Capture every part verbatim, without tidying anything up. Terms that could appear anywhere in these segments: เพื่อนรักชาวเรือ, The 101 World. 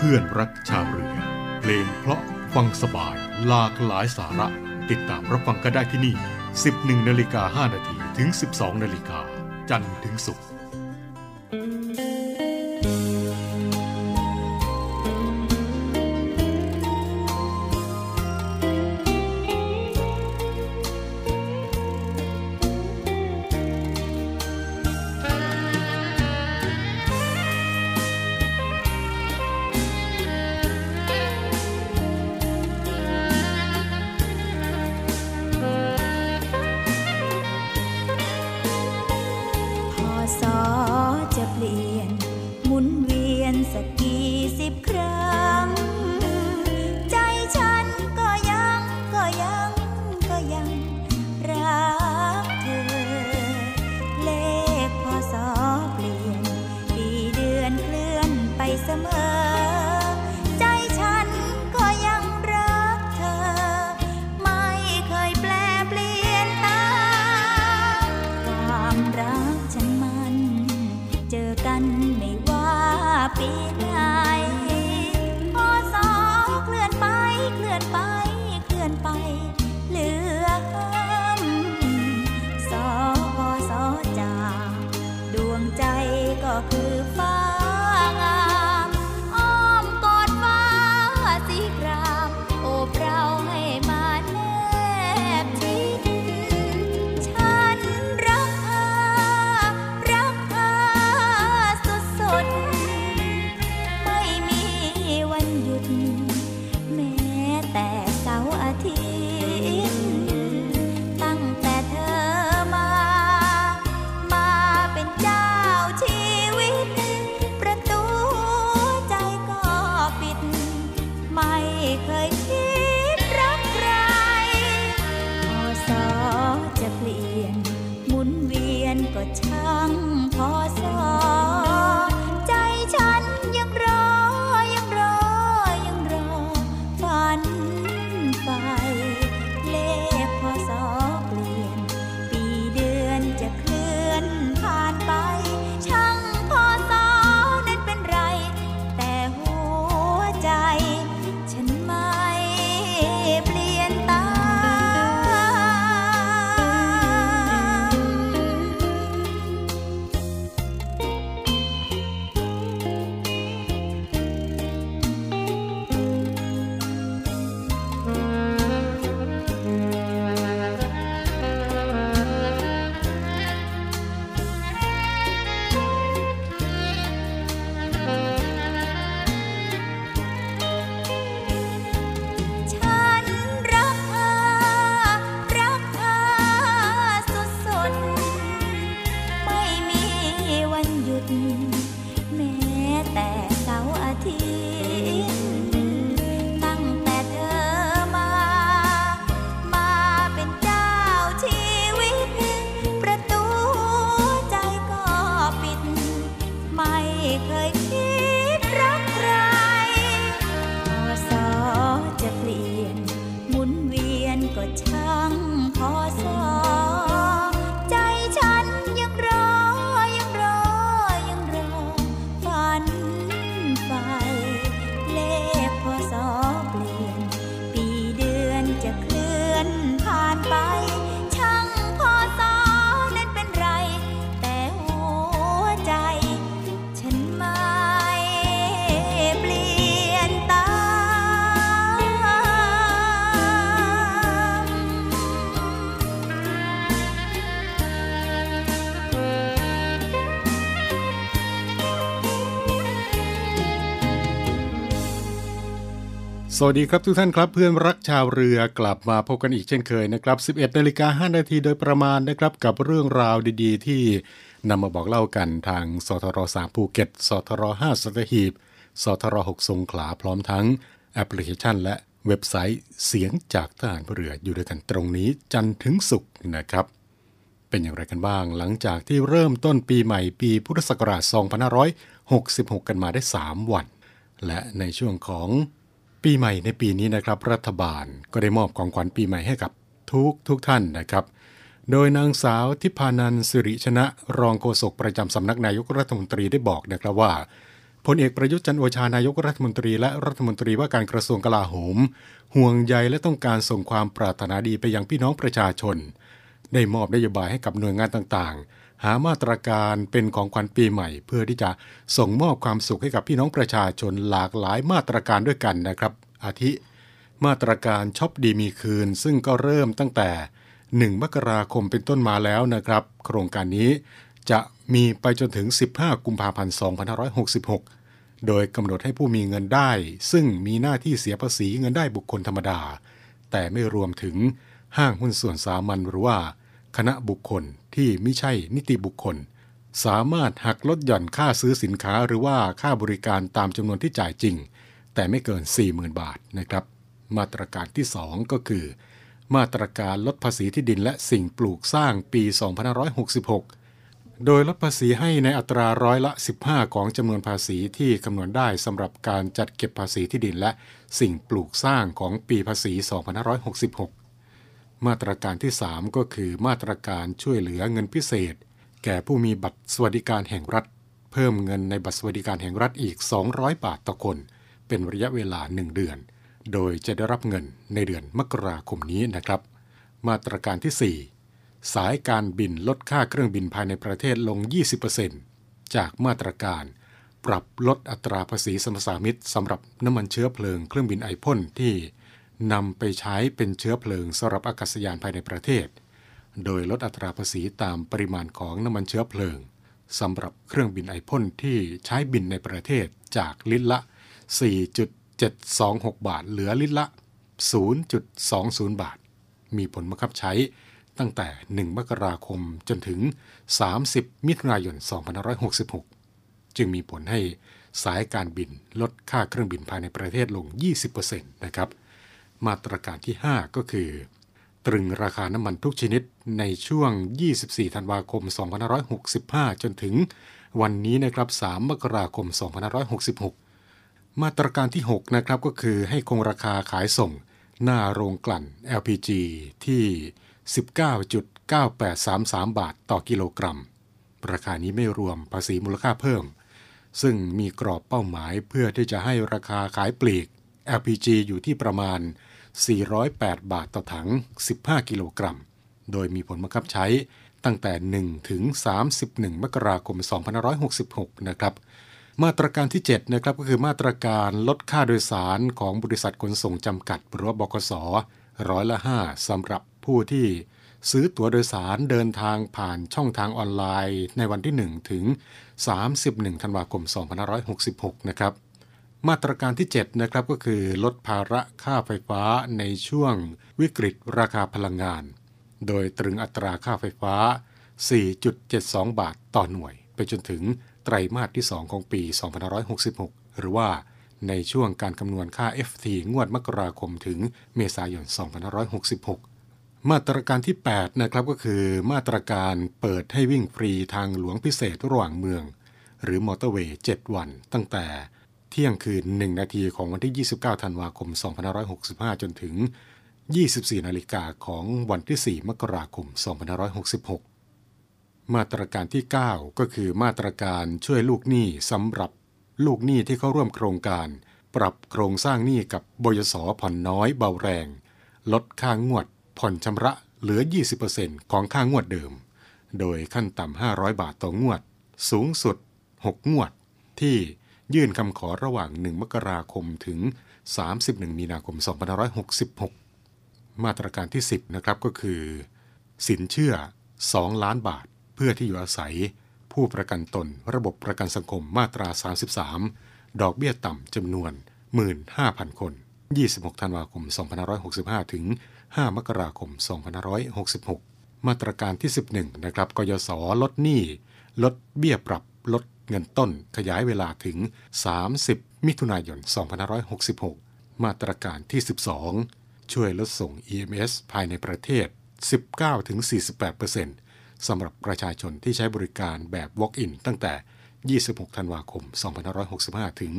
เพื่อนรักชาวเรือเพลงเพราะฟังสบายหลากหลายสาระติดตามรับฟังก็ได้ที่นี่ สิบเอ็ดนาฬิกาห้านาที ถึง สิบสองนาฬิกาจันทร์ถึงศุกร์สวัสดีครับทุกท่านครับเพื่อนรักชาวเรือกลับมาพบกันอีกเช่นเคยนะครับ สิบเอ็ดนาฬิกาห้านาทีโดยประมาณนะครับกับเรื่องราวดีๆที่นำมาบอกเล่ากันทางสทรสามภูเก็ตสทรห้าสัตหีบสทรหกสงขลาพร้อมทั้งแอปพลิเคชันและเว็บไซต์เสียงจากทหารเรืออยู่ด้วยกันตรงนี้จันทร์ถึงศุกร์นะครับเป็นอย่างไรกันบ้างหลังจากที่เริ่มต้นปีใหม่ปีพุทธศักราชสองพันห้าร้อยหกสิบหกกันมาได้สามวันและในช่วงของปีใหม่ในปีนี้นะครับรัฐบาลก็ได้มอบของขวัญปีใหม่ให้กับทุกทุกท่านนะครับโดยนางสาวทิพานันท์สิริชนะรองโฆษกประจำสำนักนายกรัฐมนตรีได้บอกนะครับว่า พลเอกประยุทธ์จันทร์โอชานายกรัฐมนตรีและรัฐมนตรีว่าการกระทรวงกลาโหมห่วงใยและต้องการส่งความปรารถนาดีไปยังพี่น้องประชาชนได้มอบนโยบายให้กับหน่วยงานต่างๆหามาตรการเป็นของขวัญปีใหม่เพื่อที่จะส่งมอบความสุขให้กับพี่น้องประชาชนหลากหลายมาตรการด้วยกันนะครับอาทิมาตรการช็อปดีมีคืนซึ่งก็เริ่มตั้งแต่หนึ่งมกราคมเป็นต้นมาแล้วนะครับโครงการนี้จะมีไปจนถึงสิบห้ากุมภาพันธ์สองพันห้าร้อยหกสิบหกโดยกำหนดให้ผู้มีเงินได้ซึ่งมีหน้าที่เสียภาษีเงินได้บุคคลธรรมดาแต่ไม่รวมถึงห้างหุ้นส่วนสามัญหรือว่าคณะบุคคลที่ไม่ใช่นิติบุคคลสามารถหักลดหย่อนค่าซื้อสินค้าหรือว่าค่าบริการตามจำนวนที่จ่ายจริงแต่ไม่เกิน สี่หมื่นบาทนะครับมาตรการที่สองก็คือมาตรการลดภาษีที่ดินและสิ่งปลูกสร้างปีสองพันห้าร้อยหกสิบหกโดยลดภาษีให้ในอัตราร้อยละสิบห้าของจำนวนภาษีที่คำนวณได้สำหรับการจัดเก็บภาษีที่ดินและสิ่งปลูกสร้างของปีภาษีสองพันห้าร้อยหกสิบหกมาตรการที่สามก็คือมาตรการช่วยเหลือเงินพิเศษแก่ผู้มีบัตรสวัสดิการแห่งรัฐเพิ่มเงินในบัตรสวัสดิการแห่งรัฐอีกสองร้อยบาทต่อคนเป็นระยะเวลาหนึ่งเดือนโดยจะได้รับเงินในเดือนมกราคมนี้นะครับมาตรการที่สี่สายการบินลดค่าเครื่องบินภายในประเทศลง ยี่สิบเปอร์เซ็นต์ จากมาตรการปรับลดอัตราภาษีสรรพสามิตสำหรับน้ำมันเชื้อเพลิงเครื่องบินไอพ่นที่นำไปใช้เป็นเชื้อเพลิงสำหรับอากาศยานภายในประเทศโดยลดอัตราภาษีตามปริมาณของน้ำมันเชื้อเพลิงสำหรับเครื่องบินไอพ่นที่ใช้บินในประเทศจากลิตรละ สี่จุดเจ็ดสองหกบาทเหลือลิตรละ ศูนย์จุดสองศูนย์บาทมีผลบังคับใช้ตั้งแต่หนึ่งมกราคมจนถึงสามสิบมิถุนายนสองพันห้าร้อยหกสิบหกจึงมีผลให้สายการบินลดค่าเครื่องบินภายในประเทศลง ยี่สิบเปอร์เซ็นต์ นะครับมาตรการที่ห้าก็คือตรึงราคาน้ำมันทุกชนิดในช่วงยี่สิบสี่ธันวาคมสองพันห้าร้อยหกสิบห้าจนถึงวันนี้นะครับสามมกราคมสองพันห้าร้อยหกสิบหกมาตรการที่หกนะครับก็คือให้คงราคาขายส่งหน้าโรงกลั่น แอล พี จี ที่ สิบเก้าจุดเก้าแปดสามสามบาทต่อกิโลกรัมราคานี้ไม่รวมภาษีมูลค่าเพิ่มซึ่งมีกรอบเป้าหมายเพื่อที่จะให้ราคาขายปลีก แอล พี จี อยู่ที่ประมาณสี่ร้อยแปดบาทต่อถังสิบห้ากิโลกรัมโดยมีผลบังคับใช้ตั้งแต่หนึ่งถึงสามสิบเอ็ดมกราคมสองพันห้าร้อยหกสิบหกนะครับมาตรการที่เจ็ดนะครับก็คือมาตรการลดค่าโดยสารของบริษัทขนส่งจำกัดหรือว่าบขส.ร้อยละห้าสำหรับผู้ที่ซื้อตั๋วโดยสารเดินทางผ่านช่องทางออนไลน์ในวันที่หนึ่งถึงสามสิบเอ็ดธันวาคมสองพันห้าร้อยหกสิบหกนะครับมาตรการที่เจ็ดนะครับก็คือลดภาระค่าไฟฟ้าในช่วงวิกฤตราคาพลังงานโดยตรึงอัตราค่าไฟฟ้า สี่จุดเจ็ดสองบาทต่อหน่วยไปจนถึงไตรมาสที่สองของปีสองพันห้าร้อยหกสิบหกหรือว่าในช่วงการคำนวณค่า เอฟ ที งวดมกราคมถึงเมษายนสองพันห้าร้อยหกสิบหกมาตรการที่แปดนะครับก็คือมาตรการเปิดให้วิ่งฟรีทางหลวงพิเศษระหว่างเมืองหรือมอเตอร์เวย์เจ็ดวันตั้งแต่เที่ยงคืนหนึ่งนาทีของวันที่ยี่สิบเก้าธันวาคมสองพันห้าร้อยหกสิบห้าจนถึงยี่สิบสี่นาฬิกาของวันที่สี่มกราคมสองพันห้าร้อยหกสิบหกมาตรการที่เก้าก็คือมาตรการช่วยลูกหนี้สำหรับลูกหนี้ที่เข้าร่วมโครงการปรับโครงสร้างหนี้กับบยส.ผ่อนน้อยเบาแรงลดค่างวดผ่อนชำระเหลือ ยี่สิบเปอร์เซ็นต์ ของค่างวดเดิมโดยขั้นต่ำห้าร้อยบาทต่องวดสูงสุดหกงวดที่ยื่นคำขอระหว่างหนึ่งมกราคมถึงสามสิบเอ็ดมีนาคมสองพันห้าร้อยหกสิบหกมาตรการที่สิบนะครับก็คือสินเชื่อสองล้านบาทเพื่อที่อยู่อาศัยผู้ประกันตนระบบประกันสังคมมาตราสามสิบสามดอกเบี้ยต่ำจำนวน หนึ่งหมื่นห้าพันคนยี่สิบหกธันวาคมสองพันห้าร้อยหกสิบห้าถึงห้ามกราคมสองพันห้าร้อยหกสิบหกมาตรการที่สิบเอ็ดนะครับกยศลดหนี้ลดเบี้ยปรับลดเงินต้นขยายเวลาถึงสามสิบมิถุนายนสองพันห้าร้อยหกสิบหกมาตรการที่สิบสองช่วยลดส่ง อี เอ็ม เอส ภายในประเทศ สิบเก้าถึงสี่สิบแปดเปอร์เซ็นต์สำหรับประชาชนที่ใช้บริการแบบ Walk-in ตั้งแต่ยี่สิบหกธันวาคมสองพันห้าร้อยหกสิบห้าถึง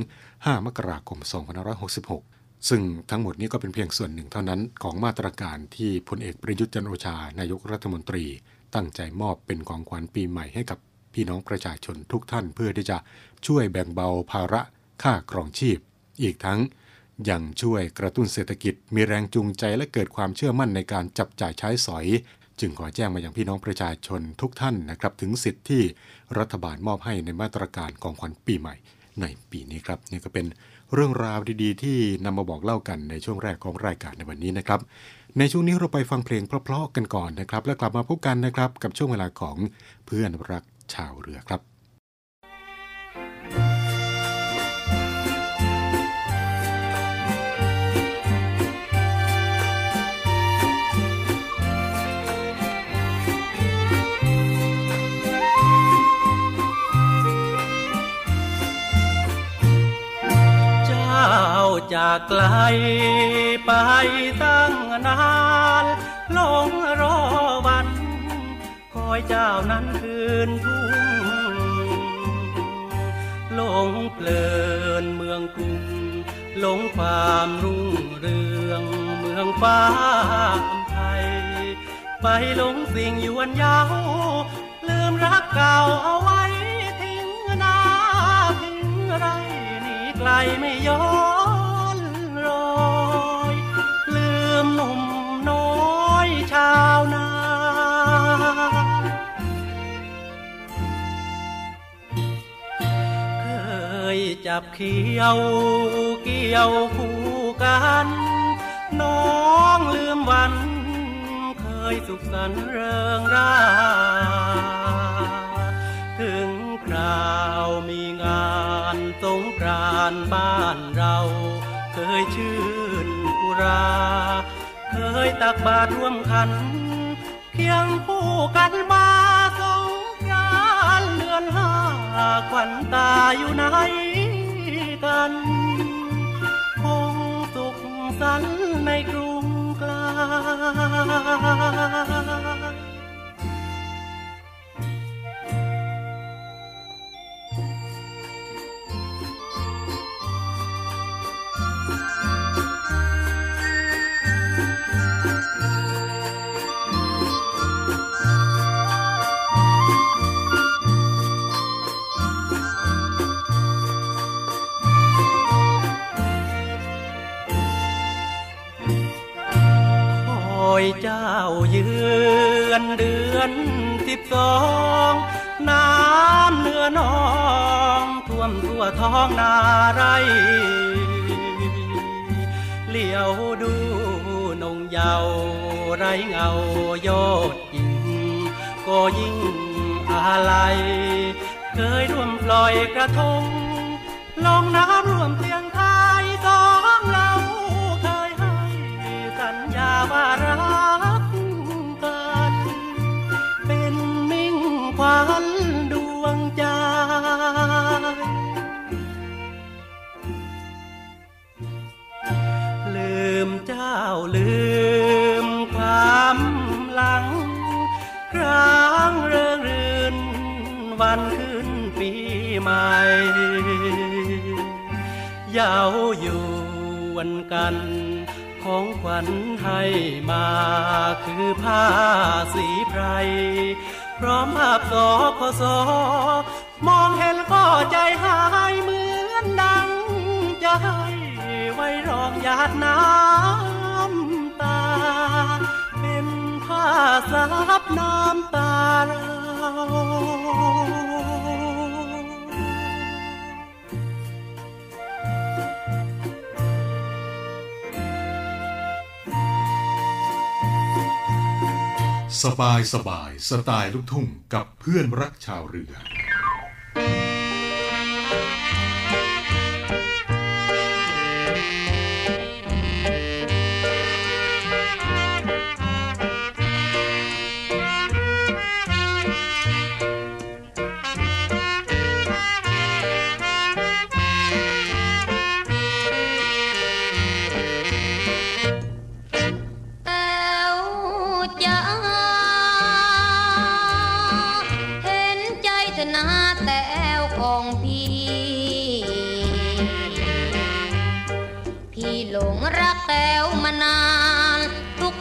ห้ามกราคมสองพันห้าร้อยหกสิบหกซึ่งทั้งหมดนี้ก็เป็นเพียงส่วนหนึ่งเท่านั้นของมาตรการที่พลเอกประยุทธ์จันทร์โอชานายกรัฐมนตรีตั้งใจมอบเป็นของขวัญปีใหม่ให้กับ พี่น้องประชาชนทุกท่านเพื่อที่จะช่วยแบ่งเบาภาระค่าครองชีพอีกทั้งยังช่วยกระตุ้นเศรษฐกิจมีแรงจูงใจและเกิดความเชื่อมั่นในการจับจ่ายใช้สอยจึงขอแจ้งมาอย่างพี่น้องประชาชนทุกท่านนะครับถึงสิทธิที่รัฐบาลมอบให้ในมาตรการของขวัญปีใหม่ในปีนี้ครับนี่ก็เป็นเรื่องราวดีๆที่นำมาบอกเล่ากันในช่วงแรกของรายการในวันนี้นะครับในช่วงนี้เราไปฟังเพลงเพราะๆกันก่อนนะครับแล้วกลับมาพบกันนะครับกับช่วงเวลาของเพื่อนรักชาวเรือครับจากไกลไปตั้งนานลงรอวันคอยเจ้านั้นคืนทุ่งหลงเพลินเมืองกรุงหลงความรุ่งเรืองเมืองฟ้าไทยไปหลงสิ่งยวนยาวลืมรักเก่าเอาไว้ทิ้งนาทิ้งไรหนีไกลไม่ย้อนลืมหนุ่มน้อยชาวนาเคยจับเขียวเกี่ยวคู่กันน้องลืมวันเคยสุขสันต์เริงร่าถึงคราวมีงานสงกรานต์บ้านเราเคยชื่นอุราเคยตักบาตรร่วมขันเคียงคู่กันมาสงกรานต์เดือนห้าขวัญตาอยู่ไหนกันคงสุขสันต์ในกรุงไกลเจ้าเยือนเดือนสิบสองน้ำเนื้อน้องท่วมทั่วท้องนาไรเหลียวดูนงเยาไรเงาโยดอินก็ยิ่งอาลัยเคยร่วมปล่อยกระทงลงน้ำร่วมเตียงไทยสองเราเคยให้สัญญาว่ารักฝันดวงใจลืมเจ้าลืมความหลังครั้งเรื่นรื่นวันขึ้นปีใหม่เย้าอยู่วันกันของขวัญให้มาคือผ้าสีไพรพร้อมภาพสอขอสอมองเห็นก็ใจหายเหมือนดังจะให้ไว้รองหยาดน้ำตาเป็นผ้าซับน้ำตาเราสบายสบายสไตล์ลูกทุ่งกับเพื่อนรักชาวเรือ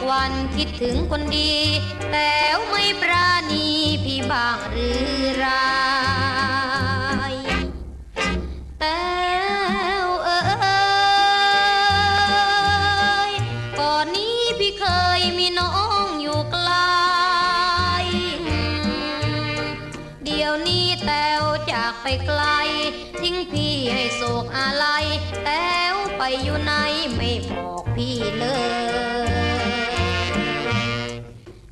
วันคิดถึงคนดีแต่ไม่ปราณีพี่บ้างหรือไรไปไกลทิ้งพี่ให้โศกอะไรแต้วไปอยู่ไหนไม่บอกพี่เลย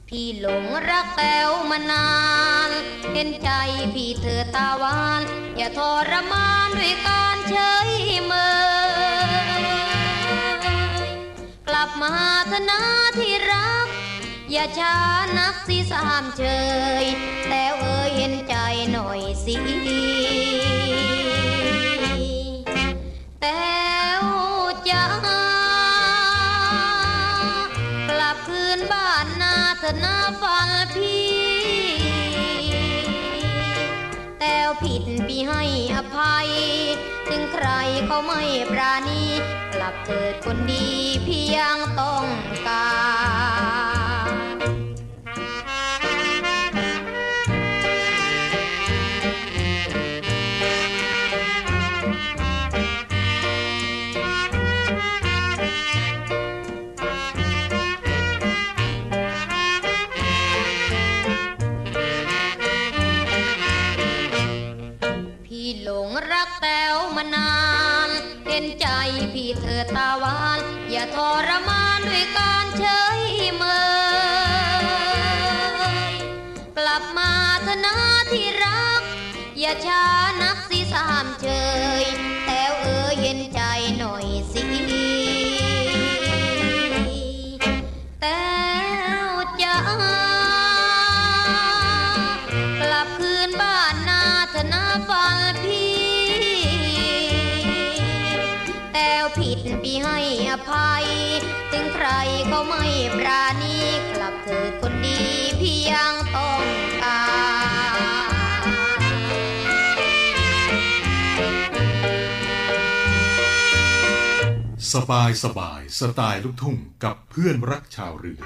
พี่หลงรักแต้วมานานเห็นใจพี่เธอตาหวานอย่าทรมานด้วยการเฉยเมยกลับมาเถอะนะที่รักอย่าช้านักสิสามเฉยแต่เอ่ยเห็นใจหน่อยสิแต่จะกลับคืนบ้านนาเถอะนะฝันพี่แต่ผิดพี่ให้อภัยถึงใครเขาไม่ปราณีกลับเถิดคนดีพี่ยังต้องการพี่เธอตาหวานอย่าทรมานด้วยการเฉยเมยกลับมาเถอะนะที่รักอย่าช้านักสิสามเฉยแต่เอ่ยเห็นใจหน่อยสิแต่จะกลับคืนบ้านนาเถอะนะฝันพี่ผิดพี่ให้อภัยถึงใครเขาไม่ปราณีกลับเถิดคนดีพี่ยังต้องการสบายสบายสไตล์ลูกทุ่งกับเพื่อนรักชาวเรือ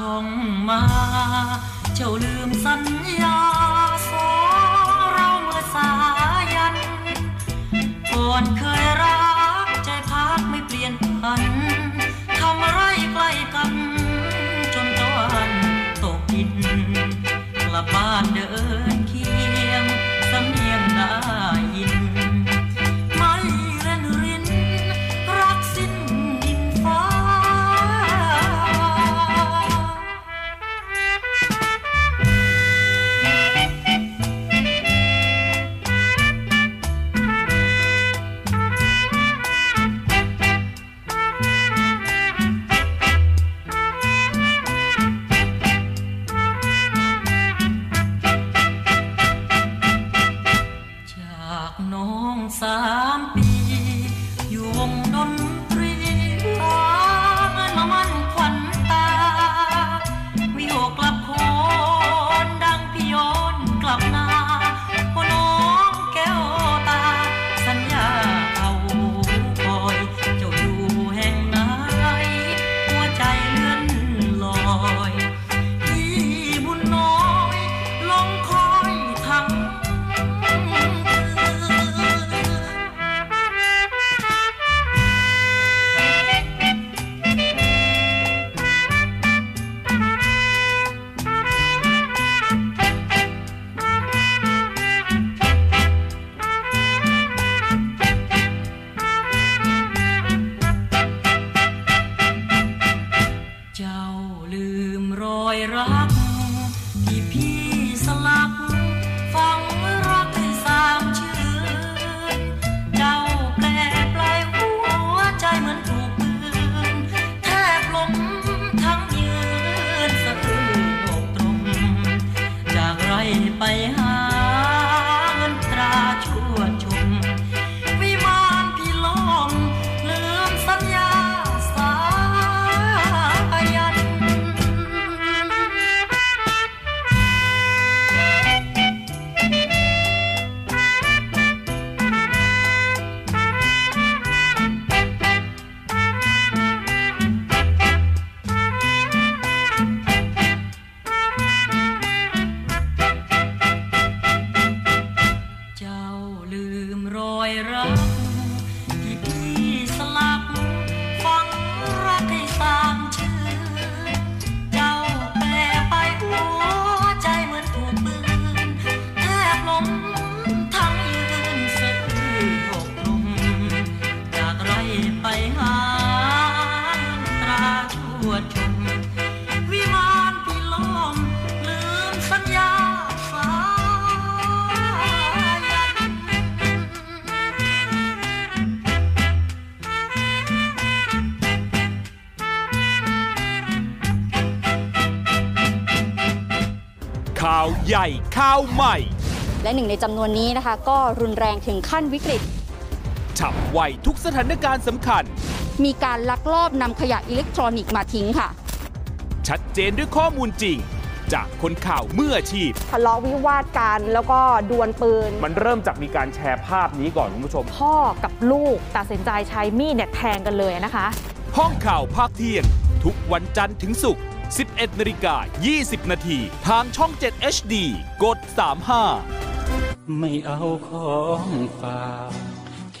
ชงมาเจ้าลืมสัญญาสองเราเมื่อสายันก่อนเคยรักใจพักไม่เปลี่ยนผันทำไรใกล้กันจนตะวันตกดินกลับบ้านเดินเคียงสำเนียงได้ยินไปหาเงินตราชั่วชม าวใหญ่ข่าวใหม่และหนึ่งในจำนวนนี้นะคะก็รุนแรงถึงขั้นวิกฤตฉับไวทุกสถานการณ์สำคัญมีการลักลอบนำขยะอิเล็กทรอนิกส์มาทิ้งค่ะชัดเจนด้วยข้อมูลจริงจากคนข่าวมืออาชีพทะเลาะวิวาทกันแล้วก็ดวลปืนมันเริ่มจากมีการแชร์ภาพนี้ก่อนคุณผู้ชมพ่อกับลูกตัดสินใจใช้มีดเนี่ยแทงกันเลยนะคะห้องข่าวภาคเที่ยงทุกวันจันทร์ถึงศุกร์ สิบเอ็ดนาฬิกายี่สิบนาที ทางช่องเจ็ด เอช ดี กด สามสิบห้าไม่เอาของฝากแค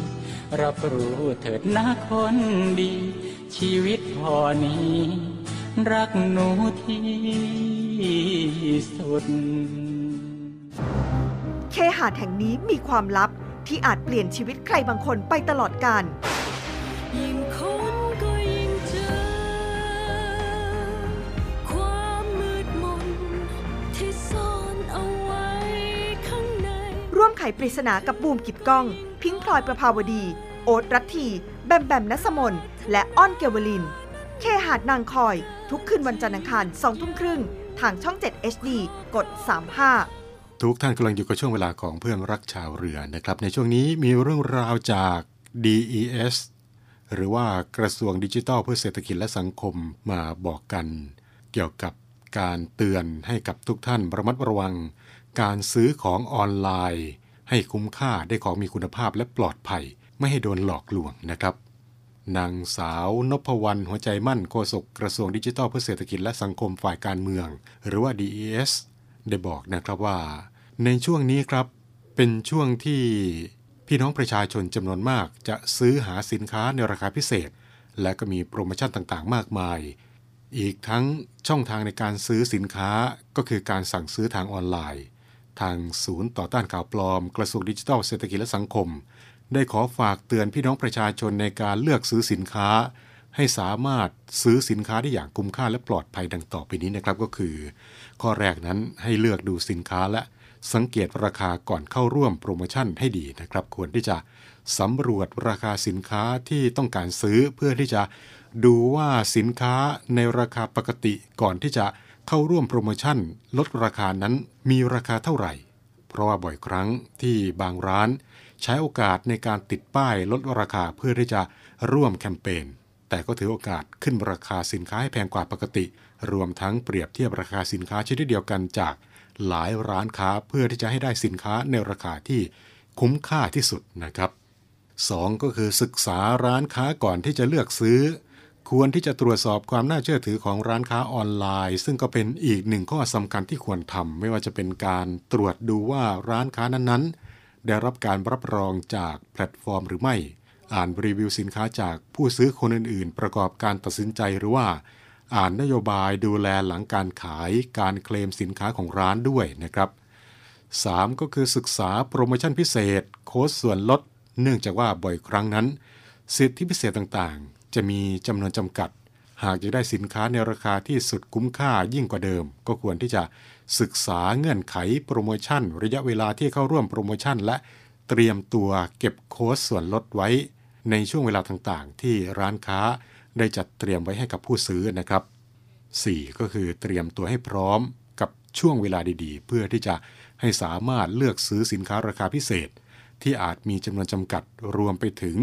รับรู้เถิดนะคนดีชีวิตพอนี้รักหนูที่สุดเคหะแห่งนี้มีความลับที่อาจเปลี่ยนชีวิตใครบางคนไปตลอดกาลยิ่งคนก็ยิ่งเจอความมืดมนที่ซ่อนเอาไว้ข้างในร่วมไขปริศนากับบูมกิจก้องพิงค์พลอยประภาวดีโอ๊ตรัตทีแบมแบมณัสมนและอ้อนเกวลินเคหาดนางคอยทุกคืนวันจันทร์อังคารสองทุ่มครึ่งทางช่องเจ็ด เอช ดี กดสามสิบห้าทุกท่านกำลังอยู่กับช่วงเวลาของเพื่อนรักชาวเรือนะครับในช่วงนี้มีเรื่องราวจาก ดี อี เอส หรือว่ากระทรวงดิจิทัลเพื่อเศรษฐกิจและสังคมมาบอกกันเกี่ยวกับการเตือนให้กับทุกท่านระมัดระวังการซื้อของออนไลน์ให้คุ้มค่าได้ของมีคุณภาพและปลอดภัยไม่ให้โดนหลอกลวงนะครับนางสาวนพวรรณหัวใจมั่นโฆษกกระทรวงดิจิทัลเพื่อเศรษฐกิจและสังคมฝ่ายการเมืองหรือว่า ดี อี เอส ได้บอกนะครับว่าในช่วงนี้ครับเป็นช่วงที่พี่น้องประชาชนจำนวนมากจะซื้อหาสินค้าในราคาพิเศษและก็มีโปรโมชั่นต่างๆมากมายอีกทั้งช่องทางในการซื้อสินค้าก็คือการสั่งซื้อทางออนไลน์ทางศูนย์ต่อต้านข่าวปลอมกระทรวงดิจิทัลเศรษฐกิจและสังคมได้ขอฝากเตือนพี่น้องประชาชนในการเลือกซื้อสินค้าให้สามารถซื้อสินค้าได้อย่างคุ้มค่าและปลอดภัยดังต่อไปนี้นะครับก็คือข้อแรกนั้นให้เลือกดูสินค้าและสังเกตราคาก่อนเข้าร่วมโปรโมชั่นให้ดีนะครับควรที่จะสำรวจราคาสินค้าที่ต้องการซื้อเพื่อที่จะดูว่าสินค้าในราคาปกติก่อนที่จะเข้าร่วมโปรโมชั่นลดราคานั้นมีราคาเท่าไหร่เพราะว่าบ่อยครั้งที่บางร้านใช้โอกาสในการติดป้ายลดราคาเพื่อที่จะร่วมแคมเปญแต่ก็ถือโอกาสขึ้นราคาสินค้าให้แพงกว่าปกติรวมทั้งเปรียบเทียบราคาสินค้าชนิดเดียวกันจากหลายร้านค้าเพื่อที่จะให้ได้สินค้าในราคาที่คุ้มค่าที่สุดนะครับสองก็คือศึกษาร้านค้าก่อนที่จะเลือกซื้อควรที่จะตรวจสอบความน่าเชื่อถือของร้านค้าออนไลน์ซึ่งก็เป็นอีกหนึ่งข้อสำคัญที่ควรทำไม่ว่าจะเป็นการตรวจดูว่าร้านค้านั้นๆได้รับการรับรองจากแพลตฟอร์มหรือไม่อ่านรีวิวสินค้าจากผู้ซื้อคนอื่นๆประกอบการตัดสินใจหรือว่าอ่านนโยบายดูแลหลังการขายการเคลมสินค้าของร้านด้วยนะครับสามก็คือศึกษาโปรโมชั่นพิเศษโค้ดส่วนลดเนื่องจากว่าบ่อยครั้งนั้นสิทธิพิเศษต่างๆจะมีจำนวนจำกัดหากจะได้สินค้าในราคาที่สุดคุ้มค่ายิ่งกว่าเดิมก็ควรที่จะศึกษาเงื่อนไขโปรโมชั่นระยะเวลาที่เข้าร่วมโปรโมชั่นและเตรียมตัวเก็บโค้ดส่วนลดไว้ในช่วงเวลาต่างๆที่ร้านค้าได้จัดเตรียมไว้ให้กับผู้ซื้อนะครับสี่ก็คือเตรียมตัวให้พร้อมกับช่วงเวลาดีๆเพื่อที่จะให้สามารถเลือกซื้อสินค้าราคาพิเศษที่อาจมีจำนวนจำกัดรวมไปถึง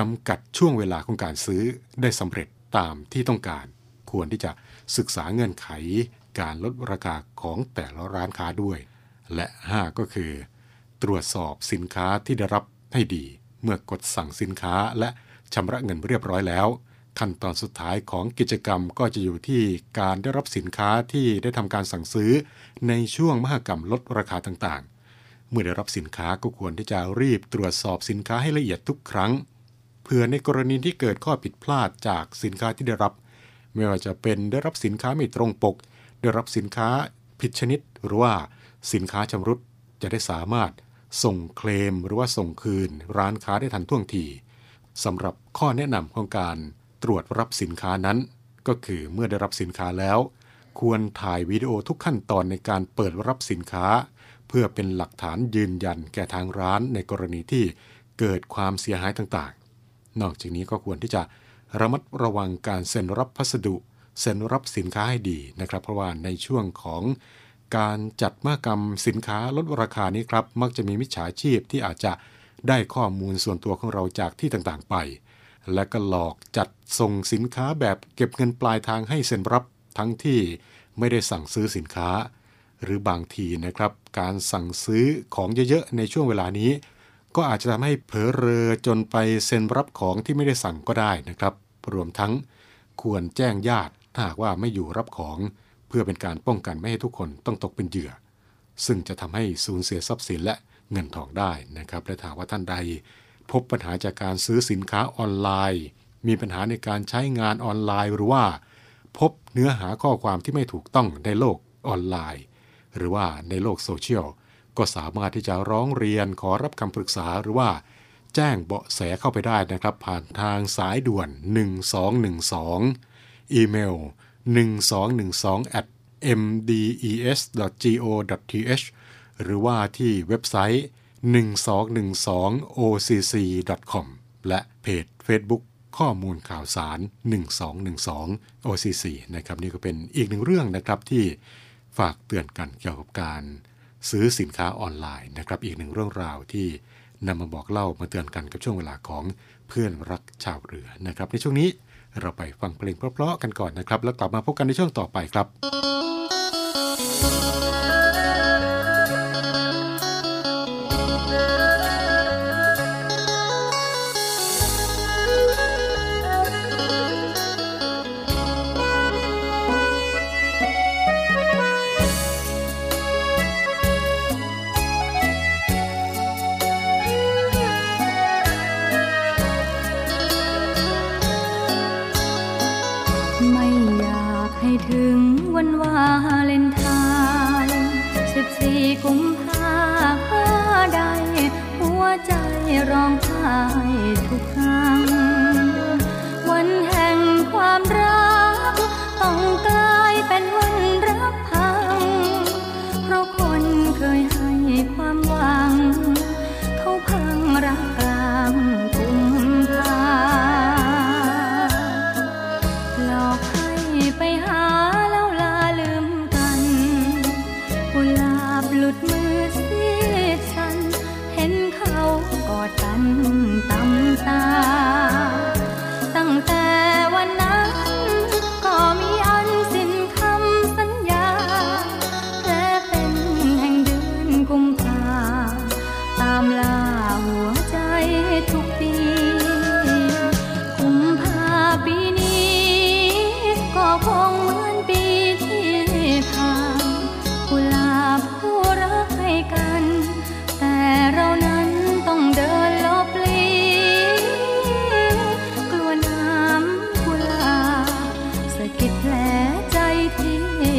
จำกัดช่วงเวลาของการซื้อได้สำเร็จตามที่ต้องการควรที่จะศึกษาเงื่อนไขการลดราคาของแต่ละร้านค้าด้วยและห้าก็คือตรวจสอบสินค้าที่ได้รับให้ดี เมื่อกดสั่งสินค้าและชำระเงินเรียบร้อยแล้วขั้นตอนสุดท้ายของกิจกรรมก็จะอยู่ที่การได้รับสินค้าที่ได้ทำการสั่งซื้อในช่วงมหกรรมลดราคาต่างๆเมื่อได้รับสินค้าก็ควรที่จะรีบตรวจสอบสินค้าให้ละเอียดทุกครั้งเผื่อในกรณีที่เกิดข้อผิดพลาดจากสินค้าที่ได้รับไม่ว่าจะเป็นได้รับสินค้าไม่ตรงปกได้รับสินค้าผิดชนิดหรือว่าสินค้าชำรุดจะได้สามารถส่งเคลมหรือว่าส่งคืนร้านค้าได้ทันท่วงทีสำหรับข้อแนะนำของการตรวจรับสินค้านั้นก็คือเมื่อได้รับสินค้าแล้วควรถ่ายวิดีโอทุกขั้นตอนในการเปิดรับสินค้าเพื่อเป็นหลักฐานยืนยันแก่ทางร้านในกรณีที่เกิดความเสียหายต่างๆนอกจากนี้ก็ควรที่จะระมัดระวังการเซ็นรับพัสดุเซ็นรับสินค้าให้ดีนะครับเพราะว่าในช่วงของการจัดมหกรรมสินค้าลดราคานี้ครับมักจะมีมิจฉาชีพที่อาจจะได้ข้อมูลส่วนตัวของเราจากที่ต่างๆไปและก็หลอกจัดส่งสินค้าแบบเก็บเงินปลายทางให้เซ็นรับทั้งที่ไม่ได้สั่งซื้อสินค้าหรือบางทีนะครับการสั่งซื้อของเยอะๆในช่วงเวลานี้ก็อาจจะทำให้เผลอเรอจนไปเซ็นรับของที่ไม่ได้สั่งก็ได้นะครับรวมทั้งควรแจ้งญาติถ้าหากว่าไม่อยู่รับของเพื่อเป็นการป้องกันไม่ให้ทุกคนต้องตกเป็นเหยื่อซึ่งจะทำให้สูญเสียทรัพย์สินและเงินทองได้นะครับและถ้าว่าท่านใดพบปัญหาจากการซื้อสินค้าออนไลน์มีปัญหาในการใช้งานออนไลน์หรือว่าพบเนื้อหาข้อความที่ไม่ถูกต้องในโลกออนไลน์หรือว่าในโลกโซเชียลก็สามารถที่จะร้องเรียนขอรับคำปรึกษาหรือว่าแจ้งเบาะแสเข้าไปได้นะครับผ่านทางสายด่วนหนึ่งสองหนึ่งสองอีเมล หนึ่งสองหนึ่งสอง แอท เอ็ม ดี อี เอส ดอท จี โอ ดอท ที เอช หรือว่าที่เว็บไซต์หนึ่งสองหนึ่งสอง โอ ซี ซี ดอท คอม และเพจ Facebook ข้อมูลข่าวสาร หนึ่งสองหนึ่งสอง โอ ซี ซี นะครับนี่ก็เป็นอีกหนึ่งเรื่องนะครับที่ฝากเตือนกันเกี่ยวกับการซื้อสินค้าออนไลน์นะครับอีกหนึ่งเรื่องราวที่นำมาบอกเล่ามาเตือนกันกับช่วงเวลาของเพื่อนรักชาวเรือนะครับในช่วงนี้เราไปฟังเพลงเพราะๆกันก่อนนะครับแล้วกลับมาพบกันในช่วงต่อไปครับร้องไห้ทุกครั้งวันแห่งความรักต้องกลายเป็นวันรักพังเพราะคนเคยให้ความหวังเขาพังรักกลางกุมภาหลอกให้ไปหาแล้วลาลืมกันกุหลาบหลุดมือซีดฉันเห็นเขากอดกันตำตาตั้งแต่วันนั้นก็มีอันสิ้นคำสัญญาแค่เป็นแห่งเดือนกุมภาตามล่าหัวใจทุกปีกุมภาปีนี้ก็คงเหมือนปีที่ผ่านกุหลาบคู่รักให้กันแต่เรานั้นต้องเดินลบลีกลัวน้ำกุหลาบสะกิดแผลใจที่มี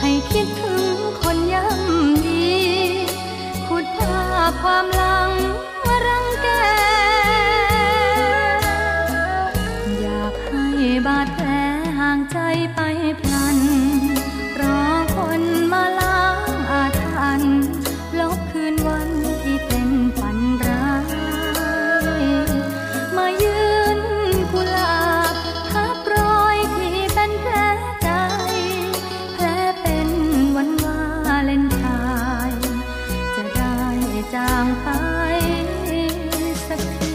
ให้คิดถึงคนย่ำดีขุดภาพความหลังรังแกอยากให้บาดแผลห่างใจไปพลันรอคนมาล้างอาถรรพ์ลบคืนวันที่เป็นฝันร้ายมายืนกุหลาบทับรอยที่เป็นแผลใจแผลเป็นวันวาเลนไทน์จะได้จางไปสักที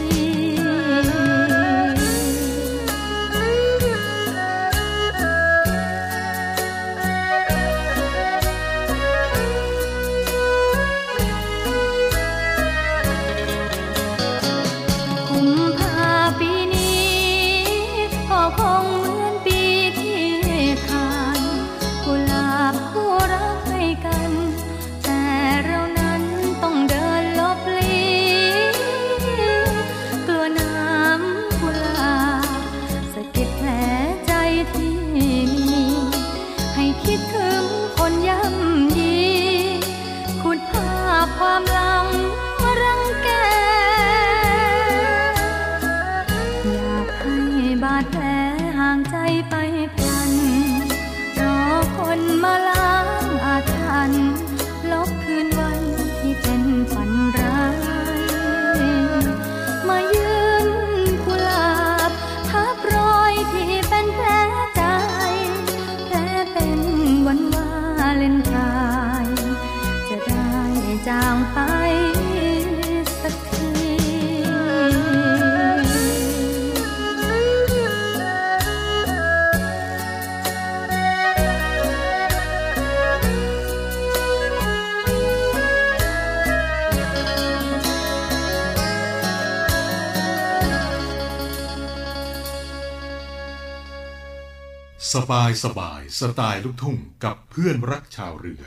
สบายสบายสไตล์ลูกทุ่งกับเพื่อนรักชาวเรือ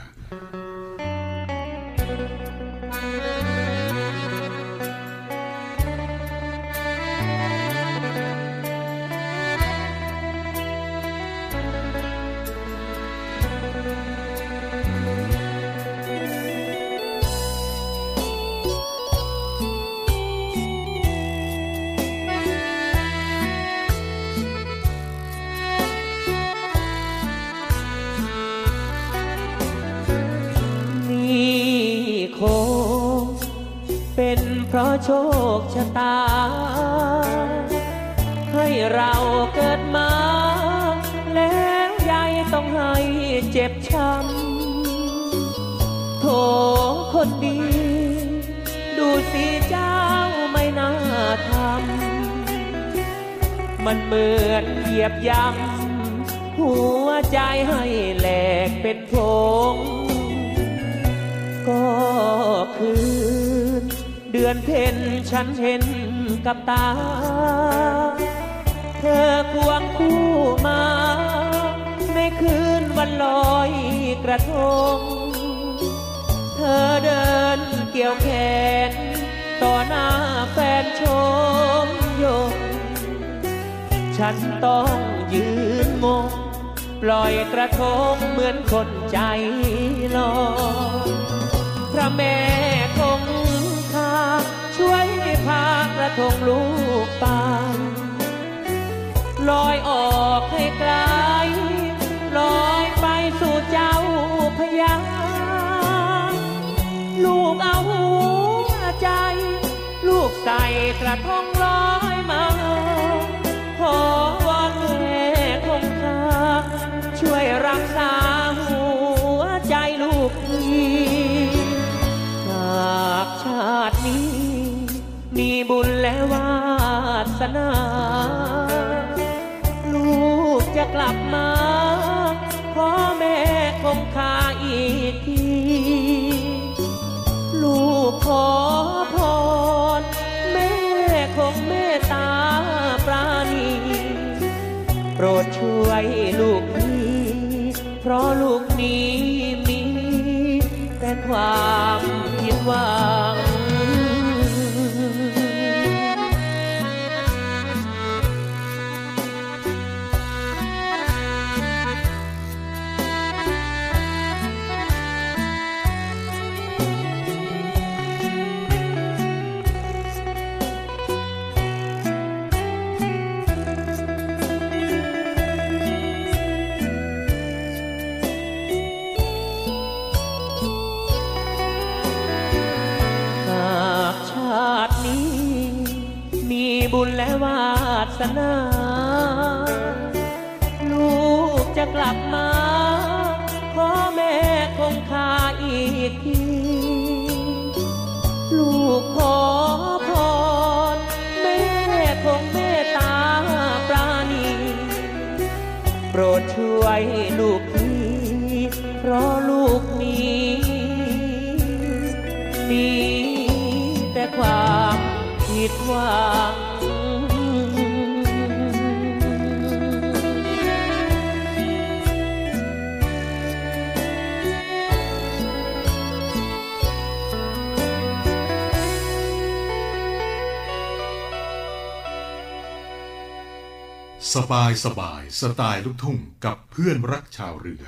เพราะโชคชะตาให้เราเกิดมาแล้วยายต้องให้เจ็บช้ำโถคนดีดูสิเจ้าไม่น่าทำมันเหมือนเหยียบย่ำหัวใจให้แหลกเป็นผงก็คือเดือนเพ็ญฉันเห็นกับตาเธอควงคู่มาในคืนวันลอยกระทงเธอเดินเกี่ยวแขนต่อหน้าแฟนชมยงฉันต้องยืนงงปล่อยกระทงเหมือนคนใจลอยพระแม่คงช่วยพากระทงลูกปานลอยออกให้ไกลลอยไปสู่เจ้าพญาลูกเอาหัวใจลูกใส่กระทงลอยมาขอวอนแม่คงคาช่วยรักษาหัวใจลูกทีหากชาตินี้มีบุญและวาสนาลูกจะกลับมาขอแม่คงคาอีกทีลูกขอพรแม่คงเมตตาปราณีโปรดช่วยลูกนี้เพราะลูกนี้มีแต่ความผิดหวังบุญและวาสนาลูกจะกลับมาขอแม่คงคาอีกทีลูกขอพรแม่คงเมตตาปราณีโปรดช่วยลูกนี้เพราะลูกนี้มีแต่ความผิดหวังสบายสบายสไตล์ลูกทุ่งกับเพื่อนรักชาวเรือ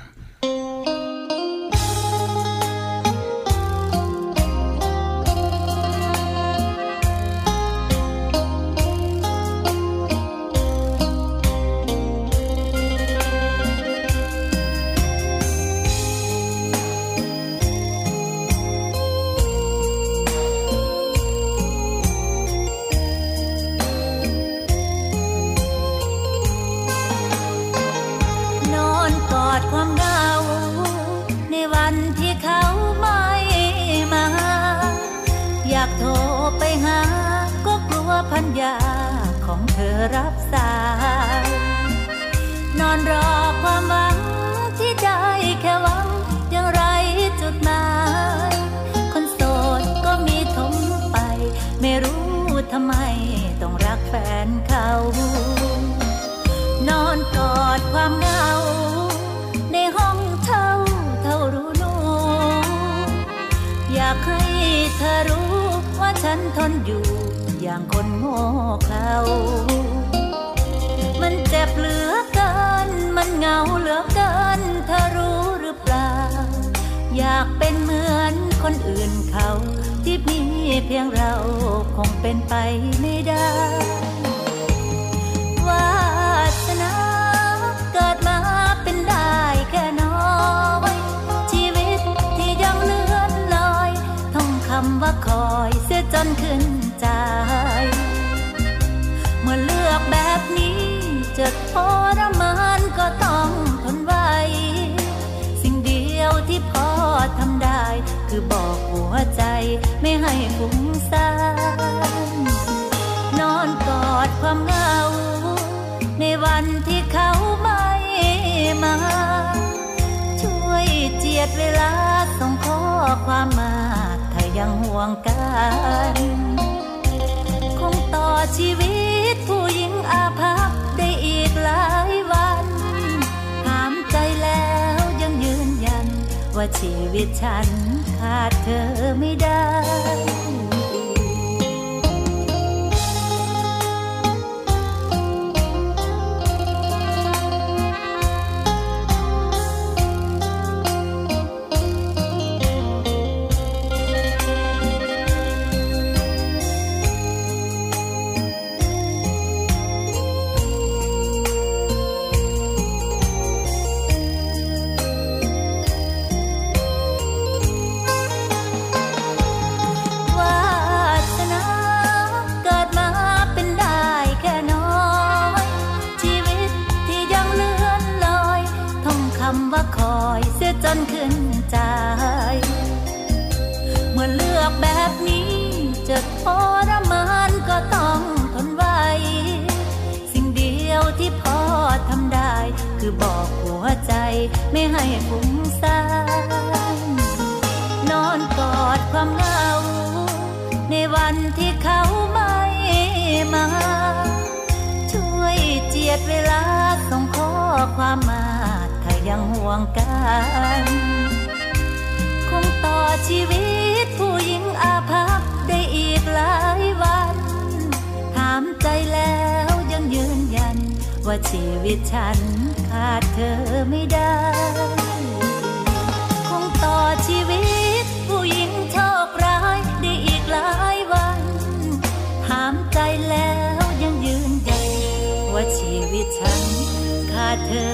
พันยาของเธอรับสายนอนรอความหวังที่ได้แค่หวังยังไร้จุดหมายคนโสดก็มีทมไปไม่รู้ทำไมต้องรักแฟนเขานอนกอดความเหงา ทนอยู่อย่างคนโง่เขลามันเจ็บเหลือเกินมันเหงาเหลือเกินเธอรู้หรือเปล่าอยากเป็นเหมือนคนอื่นเขาที่มีเพียงเราคงเป็นไปไม่ได้วาสนาเกิดมาเป็นได้แค่น้อยชีวิตที่ยังเลื่อนลอยท่องคำว่าคอยเสียจนขึ้นใจเมื่อเลือกแบบนี้จะทรมานก็ต้องทนไว้สิ่งเดียวที่พอทำได้คือบอกหัวใจไม่ให้ฟุ้งซ่านนอนกอดความเหงาในวันที่เขาไม่มาช่วยเจียดเวลาส่งข้อความมาถ้ายังห่วงกันคงต่อชีวิตผู้หญิงอาภัพได้อีกหลายวันถามใจแล้วยังยืนยันว่าชีวิตฉันขาดเธอไม่ได้จนขึ้นใจเมื่อเลือกแบบนี้จะทรมานก็ต้องทนไว้สิ่งเดียวที่พอทำได้คือบอกหัวใจไม่ให้ฟุ้งซ่านนอนกอดความเหงาในวันที่เขาไม่มาช่วยเจียดเวลาส่งข้อความมายังห่วงกันคงต่อชีวิตผู้หญิงอาภัพได้อีกหลายวันถามใจแล้วยังยืนยันว่าชีวิตฉันขาดเธอไม่ได้คงต่อชีวิตผู้หญิงโชคร้ายได้อีกหลายวันถามใจแล้วยังยืนยันว่าชีวิตฉันขาดเธอ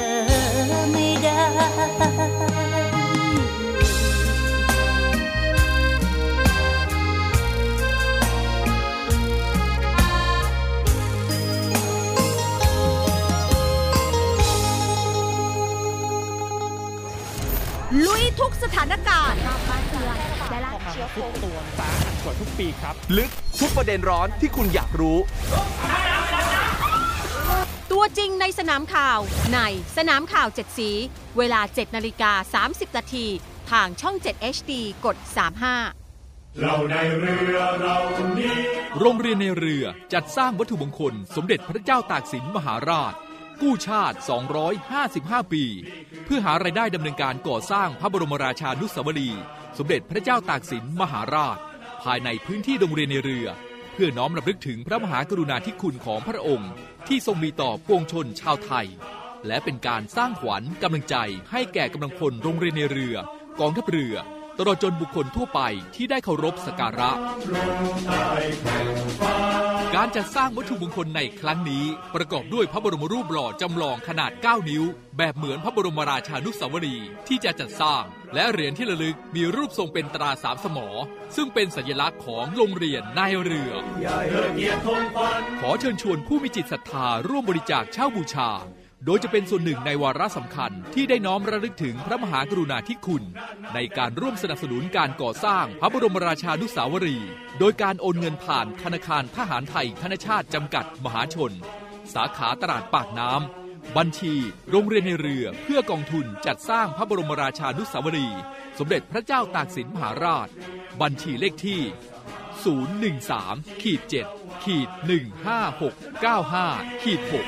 ไม่ได้ลุยทุกสถานการณ์ได้รับเชื้อโควิดตัวฟ้าอัดกว่าทุกปีครับลึกทุกประเด็นร้อนที่คุณอยากรู้ตัวจริงในสนามข่าวในสนามข่าวเจ็ดสีเวลา เจ็ดนาฬิกาสามสิบนาที ทางช่อง เจ็ด เอช ดี กด สามสิบห้า เราในเรือเรานี้โรงเรียนในเรือจัดสร้างวัตถุมงคลสมเด็จพระเจ้าตากสินมหาราชกู้ชาติสองร้อยห้าสิบห้าปีเพื่อหารายได้ดำเนินการก่อสร้างพระบรมราชานุสาวรีย์สมเด็จพระเจ้าตากสินมหาราชภายในพื้นที่โรงเรียนในเรือเพื่อน้อมรำลึกถึงพระมหากรุณาธิคุณของพระองค์ที่ทรงมีต่อปวงชนชาวไทยและเป็นการสร้างขวัญกำลังใจให้แก่กำลังพลโรงเรียนในเรือกองทัพเรือตลอดจนบุคคลทั่วไปที่ได้เคารพสักการะการจัดสร้างวัตถุมงคลในครั้งนี้ประกอบด้วยพระบรมรูปหล่อจำลองขนาดเก้านิ้วแบบเหมือนพระบรมราชานุสาวรีย์ที่จะจัดสร้างและเหรียญที่ระลึกมีรูปทรงเป็นตราสามสมอซึ่งเป็นสัญลักษณ์ของโรงเรียนนายเรือขอเชิญชวนผู้มีจิตศรัทธาร่วมบริจาคเช่าบูชาโดยจะเป็นส่วนหนึ่งในวาระสำคัญที่ได้น้อมระลึกถึงพระมหากรุณาธิคุณในการร่วมสนับสนุนการก่อสร้างพระบรมราชานุสาวรีย์โดยการโอนเงินผ่านธนาคารทหารไทยธนชาติจำกัดมหาชนสาขาตลาดปากน้ำบัญชีโรงเรียนในเรือเพื่อกองทุนจัดสร้างพระบรมราชานุสาวรีย์สมเด็จพระเจ้าตากสินมหาราชบัญชีเลขที่ ศูนย์ หนึ่ง สาม เจ็ด หนึ่ง ห้า หก เก้า ห้า หก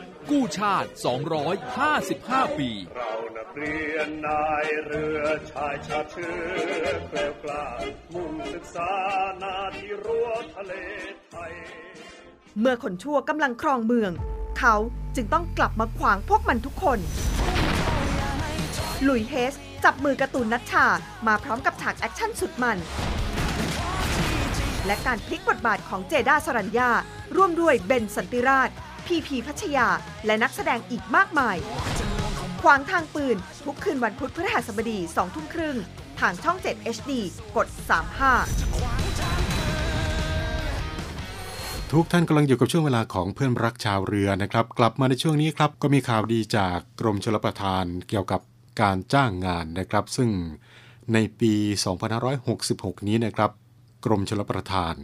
กู้ชาติสองร้อยห้าสิบห้าปีเรานักเรียนนายเรือชายชาติเชื้อแกร่งกล้ามุ่งศึกษานาที่รั้วทะเลไทยเมื่อคนชั่วกำลังครองเมืองเขาจึงต้องกลับมาขวางพวกมันทุกคนหลุยส์เฮสจับมือการ์ตูนนัชชามาพร้อมกับฉากแอคชั่นสุดมันและการพลิกบทบาทของเจด้าสรัญญาร่วมด้วยเบนสันติราชพีพีพัชยาและนักแสดงอีกมากมายขวางทางปืนทุกคืนวันพุธพฤหัสบดีสองทุ่มครึ่งทางช่องเจ็ด เอช ดี กดสามสิบห้าทุกท่านกำลังอยู่กับช่วงเวลาของเพื่อนรักชาวเรือนะครับกลับมาในช่วงนี้ครับก็มีข่าวดีจากกรมชลประทานเกี่ยวกับการจ้างงานนะครับซึ่งในปีสองพันห้าร้อยหกสิบหกนี้นะครับกรมชลประทาน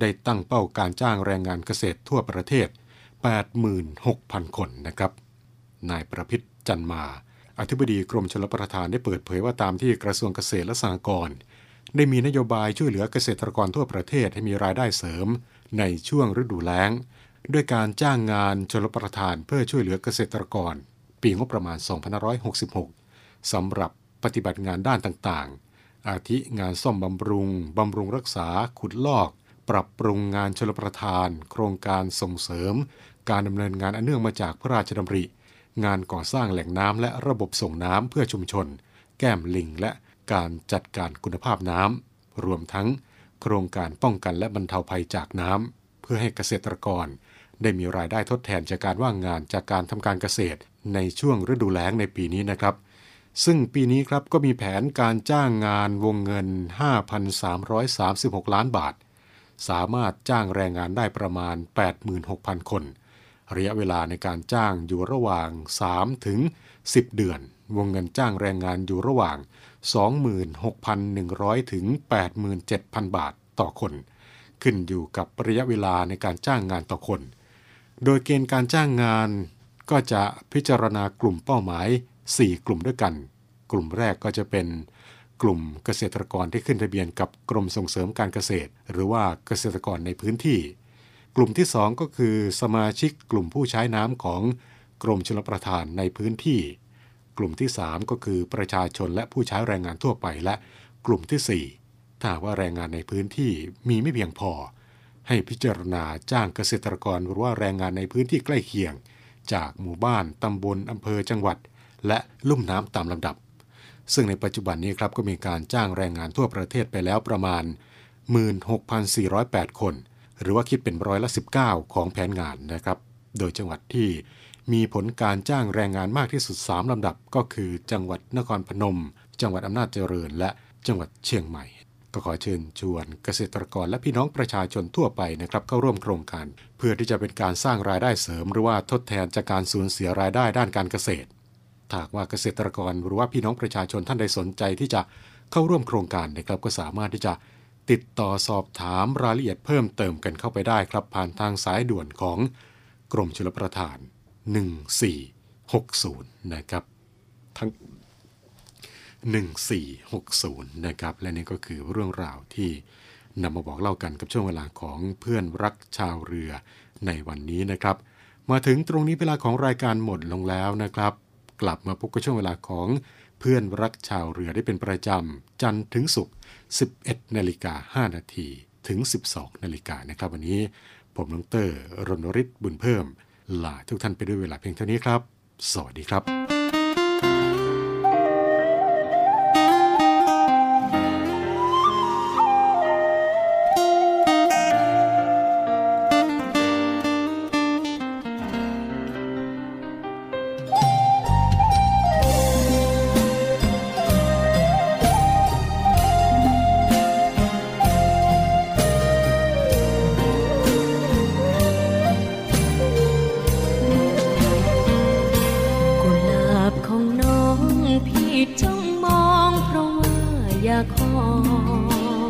ได้ตั้งเป้าการจ้างแรงงานเกษตรทั่วประเทศแปดหมื่นหกพัน คนนะครับนายประพิษจันมาอธิบดีกรมชลประทานได้เปิดเผยว่าตามที่กระทรวงเกษตรและสหกรณ์ได้มีนโยบายช่วยเหลือเกษตรกรทั่วประเทศให้มีรายได้เสริมในช่วงฤดูแล้งด้วยการจ้างงานชลประทานเพื่อช่วยเหลือเกษตรกรปีงบประมาณสองพันห้าร้อยหกสิบหกสำหรับปฏิบัติงานด้านต่างๆอาทิงานซ่อมบำรุงบำรุงรักษาขุดลอกปรับปรุงงานชลประทานโครงการส่งเสริมการดำเนินงานอันเนื่องมาจากพระราชดำริงานก่อสร้างแหล่งน้ำและระบบส่งน้ำเพื่อชุมชนแก้มลิงและการจัดการคุณภาพน้ำรวมทั้งโครงการป้องกันและบรรเทาภัยจากน้ำเพื่อให้เกษตรกรได้มีรายได้ทดแทนจากการว่างงานจากการทำการเกษตรในช่วงฤดูแล้งในปีนี้นะครับซึ่งปีนี้ครับก็มีแผนการจ้างงานวงเงิน ห้าพันสามร้อยสามสิบหก ล้านบาทสามารถจ้างแรงงานได้ประมาณ แปดหมื่นหกพัน คนระยะเวลาในการจ้างอยู่ระหว่างสามถึงสิบเดือนวงเงินจ้างแรงงานอยู่ระหว่าง สองหมื่นหกพันหนึ่งร้อย ถึง แปดหมื่นเจ็ดพัน บาทต่อคนขึ้นอยู่กับระยะเวลาในการจ้างงานต่อคนโดยเกณฑ์การจ้างงานก็จะพิจารณากลุ่มเป้าหมายสี่กลุ่มด้วยกันกลุ่มแรกก็จะเป็นกลุ่มเกษตรกรที่ขึ้นทะเบียนกับกรมส่งเสริมการเกษตรหรือว่าเกษตรกรในพื้นที่กลุ่มที่สองก็คือสมาชิกกลุ่มผู้ใช้น้ำของกรมชลประทานในพื้นที่กลุ่มที่สามก็คือประชาชนและผู้ใช้แรงงานทั่วไปและกลุ่มที่สี่ถ้าว่าแรงงานในพื้นที่มีไม่เพียงพอให้พิจารณาจ้างเกษตรกรหรือว่าแรงงานในพื้นที่ใกล้เคียงจากหมู่บ้านตำบลอำเภอจังหวัดและลุ่มน้ำตามลำดับซึ่งในปัจจุบันนี้ครับก็มีการจ้างแรงงานทั่วประเทศไปแล้วประมาณ หนึ่งหมื่นหกพันสี่ร้อยแปด คนหรือว่าคิดเป็นร้อยละสิบเก้าของแผนงานนะครับโดยจังหวัดที่มีผลการจ้างแรงงานมากที่สุดสามลำดับก็คือจังหวัดนครพนมจังหวัดอำนาจเจริญและจังหวัดเชียงใหม่ก็ขอเชิญชวนเกษตรกรและพี่น้องประชาชนทั่วไปนะครับเข้าร่วมโครงการเพื่อที่จะเป็นการสร้างรายได้เสริมหรือว่าทดแทนจากการสูญเสียรายได้ด้านการเกษตรหากว่าเกษตรกรหรือว่าพี่น้องประชาชนท่านใดสนใจที่จะเข้าร่วมโครงการนะครับก็สามารถที่จะติดต่อสอบถามรายละเอียดเพิ่มเติมกันเข้าไปได้ครับผ่านทางสายด่วนของกรมชลประทานหนึ่งสี่หกศูนย์นะครับทั้งหนึ่งสี่หกศูนย์นะครับและนี่ก็คือเรื่องราวที่นำมาบอกเล่ากันกับช่วงเวลาของเพื่อนรักชาวเรือในวันนี้นะครับมาถึงตรงนี้เวลาของรายการหมดลงแล้วนะครับกลับมาพบกับช่วงเวลาของเพื่อนรักชาวเรือได้เป็นประจำจันทร์ถึงศุกร์ สิบเอ็ดนาฬิกาห้านาที ถึง สิบสองนาฬิกานะครับวันนี้ผมน้องเตอร์รณฤทธิ์บุญเพิ่มลาทุกท่านไปด้วยเวลาเพียงเท่านี้ครับสวัสดีครับ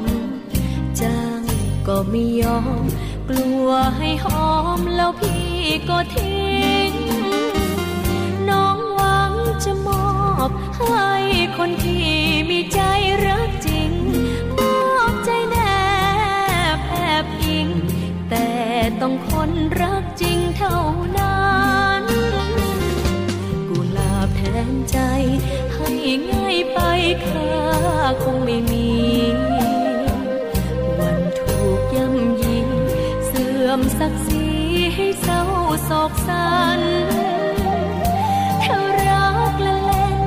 มจ้างก็ไม่ยอมกลัวให้หอมแล้วพี่ก็ทิ้งน้องหวังจะมอบให้คนที่มีใจรักจริงมอบใจแนบแอบอิงแต่ต้องคนรักจริงเท่านั้นกุหลาบแทนใจให้ง่ายไปค่าคงไม่มีวันถูกย่ำยีเสื่อมศักดิ์ศรีให้เศร้าโศกสันถ้ารักและ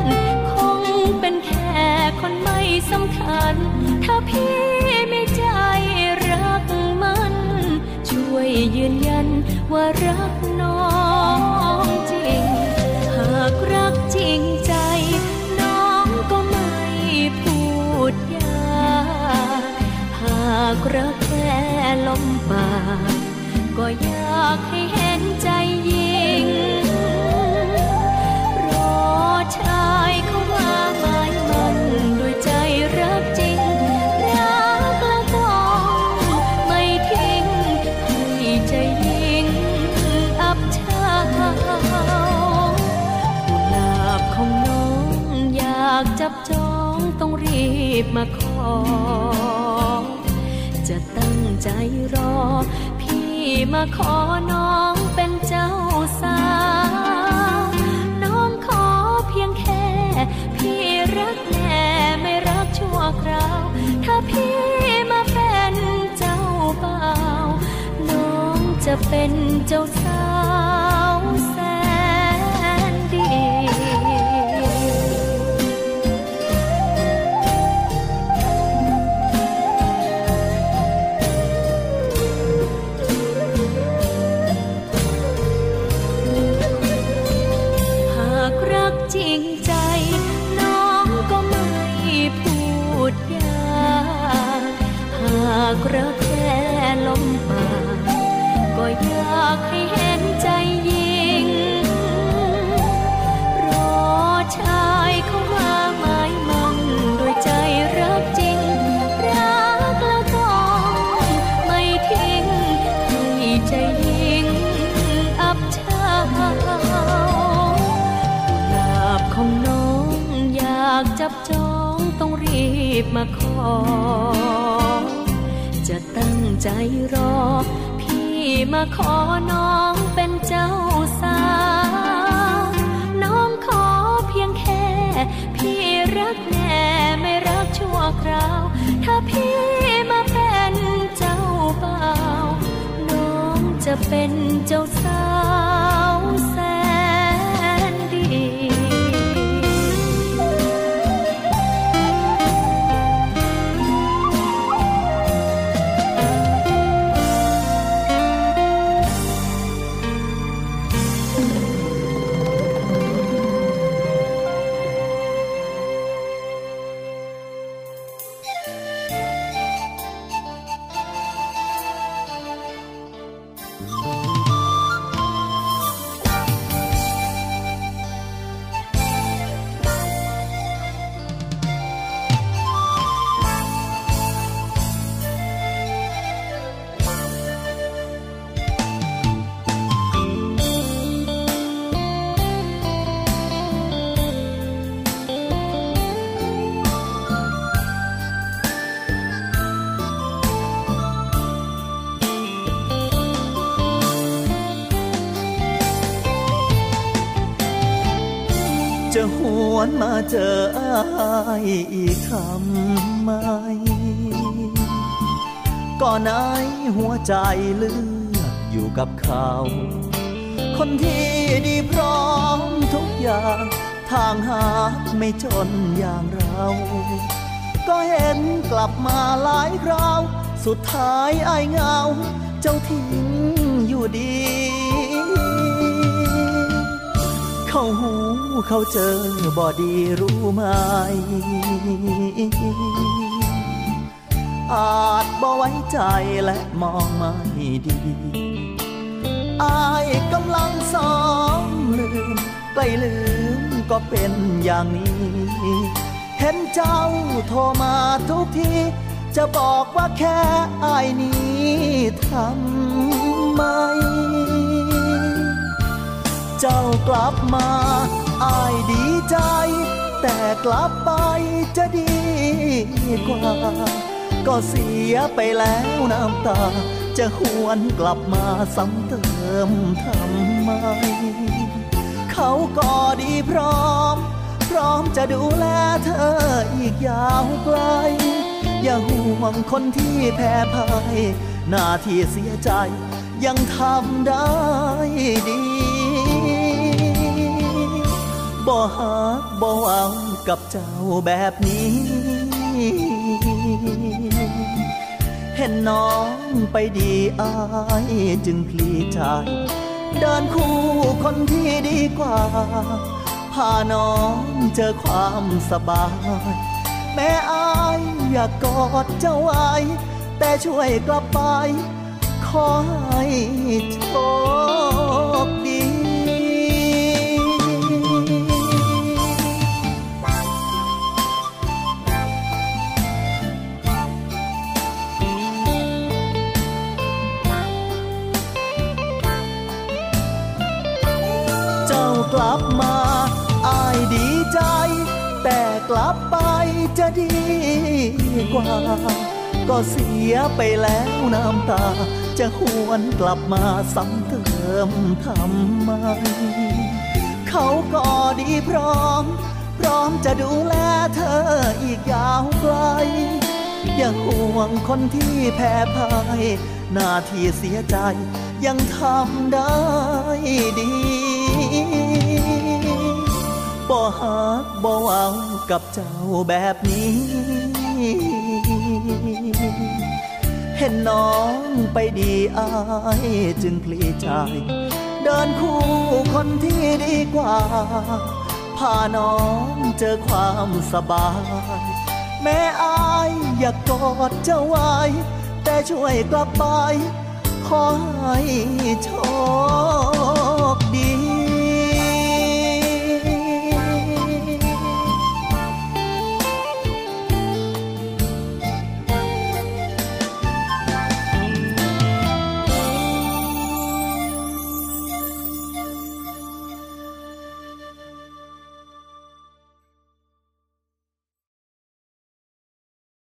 เล่นคงเป็นแค่คนไม่สำคัญถ้าพี่ไม่ใจรักมันช่วยยืนยันว่ารักน้องจริงหากรักจริงใจน้องก็ไม่พูดยากหากรักแค่ลมปากก็อยากให้เห็นใจยิ่งรอชายเข้ามาหมายมันด้วยใจรักจริงรักและต้องไม่ทิ้งให้ใจยิ่งอับเฉากุหลาบของน้องอยากจับจองต้องรีบมาขอจะตั้งใจรอมาขอน้องเป็นเจ้าสาวน้องขอเพียงแค่พี่รักแน่ไม่รักชั่วคราวถ้าพี่มาเป็นเจ้าบ่าวน้องจะเป็นเจ้าสาวแสนดีจริงใจน้องก็ไม่พูดยากหากรักแค่ลมปากก็อยากให้เห็นใจยิ่งรอชายเข้ามาหมายมั่นด้วยใจรักจริงรักและต้องไม่ทิ้งให้ใจยิ่งอับเฉาของน้องอยากจับจองต้องรีบมาขอจะตั้งใจรอพี่มาขอน้องเป็นเจ้าสาวน้องขอเพียงแค่พี่รักแน่ไม่รักชั่วคราวถ้าพี่มาเป็นเจ้าบ่าวน้องจะเป็นเจ้าสาวแสนดีมาเจออ้ายอีกทำไมก่อนไหนหัวใจเลือกอยู่กับเขาคนที่ดีพร้อมทุกอย่างทางหาไม่จนอย่างเราก็เห็นกลับมาหลายคราวสุดท้ายอ้ายเหงาเจ้าทิ้งอยู่ดีเขาหูเขาเจอบ่ดีรู้ไหมอาจบ่ไว้ใจและมองไม่ดีอ้ายกำลังซ้อมลืมใกล้ลืมก็เป็นอย่างนี้ เห็นเจ้าโทรมาทุกทีจะบอกว่าแค่อายนี้ทำไมเจ้ากลับมาอายดีใจแต่กลับไปจะดีกว่าก็เสียไปแล้วน้ำตาจะหวนกลับมาซ้ำเติมทำไมเขาก็ดีพร้อมพร้อมจะดูแลเธออีกยาวไกลอย่าห่วงคนที่แพ้พ่ายหน้าที่เสียใจยังทำได้ดีบ่หักบ่หวังกับเจ้าแบบนี้เห็นน้องไปดีอายจึงพลีใจเดินคู่คนที่ดีกว่าพาน้องเจอความสบายแม่อายอยากกอดเจ้าไว้แต่ช่วยกลับไปขอให้โชคดีเจ้ากลับมาอายดีใจแต่กลับไปจะดีกว่าก็เสียไปแล้วน้ำตาจะหวนกลับมาซ้ำเติมทำไมเขาก็ดีพร้อมพร้อมจะดูแลเธออีกยาวไกลอย่าห่วงคนที่แพ้พ่ายหน้าที่เสียใจยังทำได้ดีบ่หักบ่หวังกับเจ้าแบบนี้เห็นน้องไปดีอายจึงพลีใจเดินคู่คนที่ดีกว่าพาน้องเจอความสบายแม่อายอยากกอดเจ้าไว้แต่ช่วยกลับไปขอให้โชคดี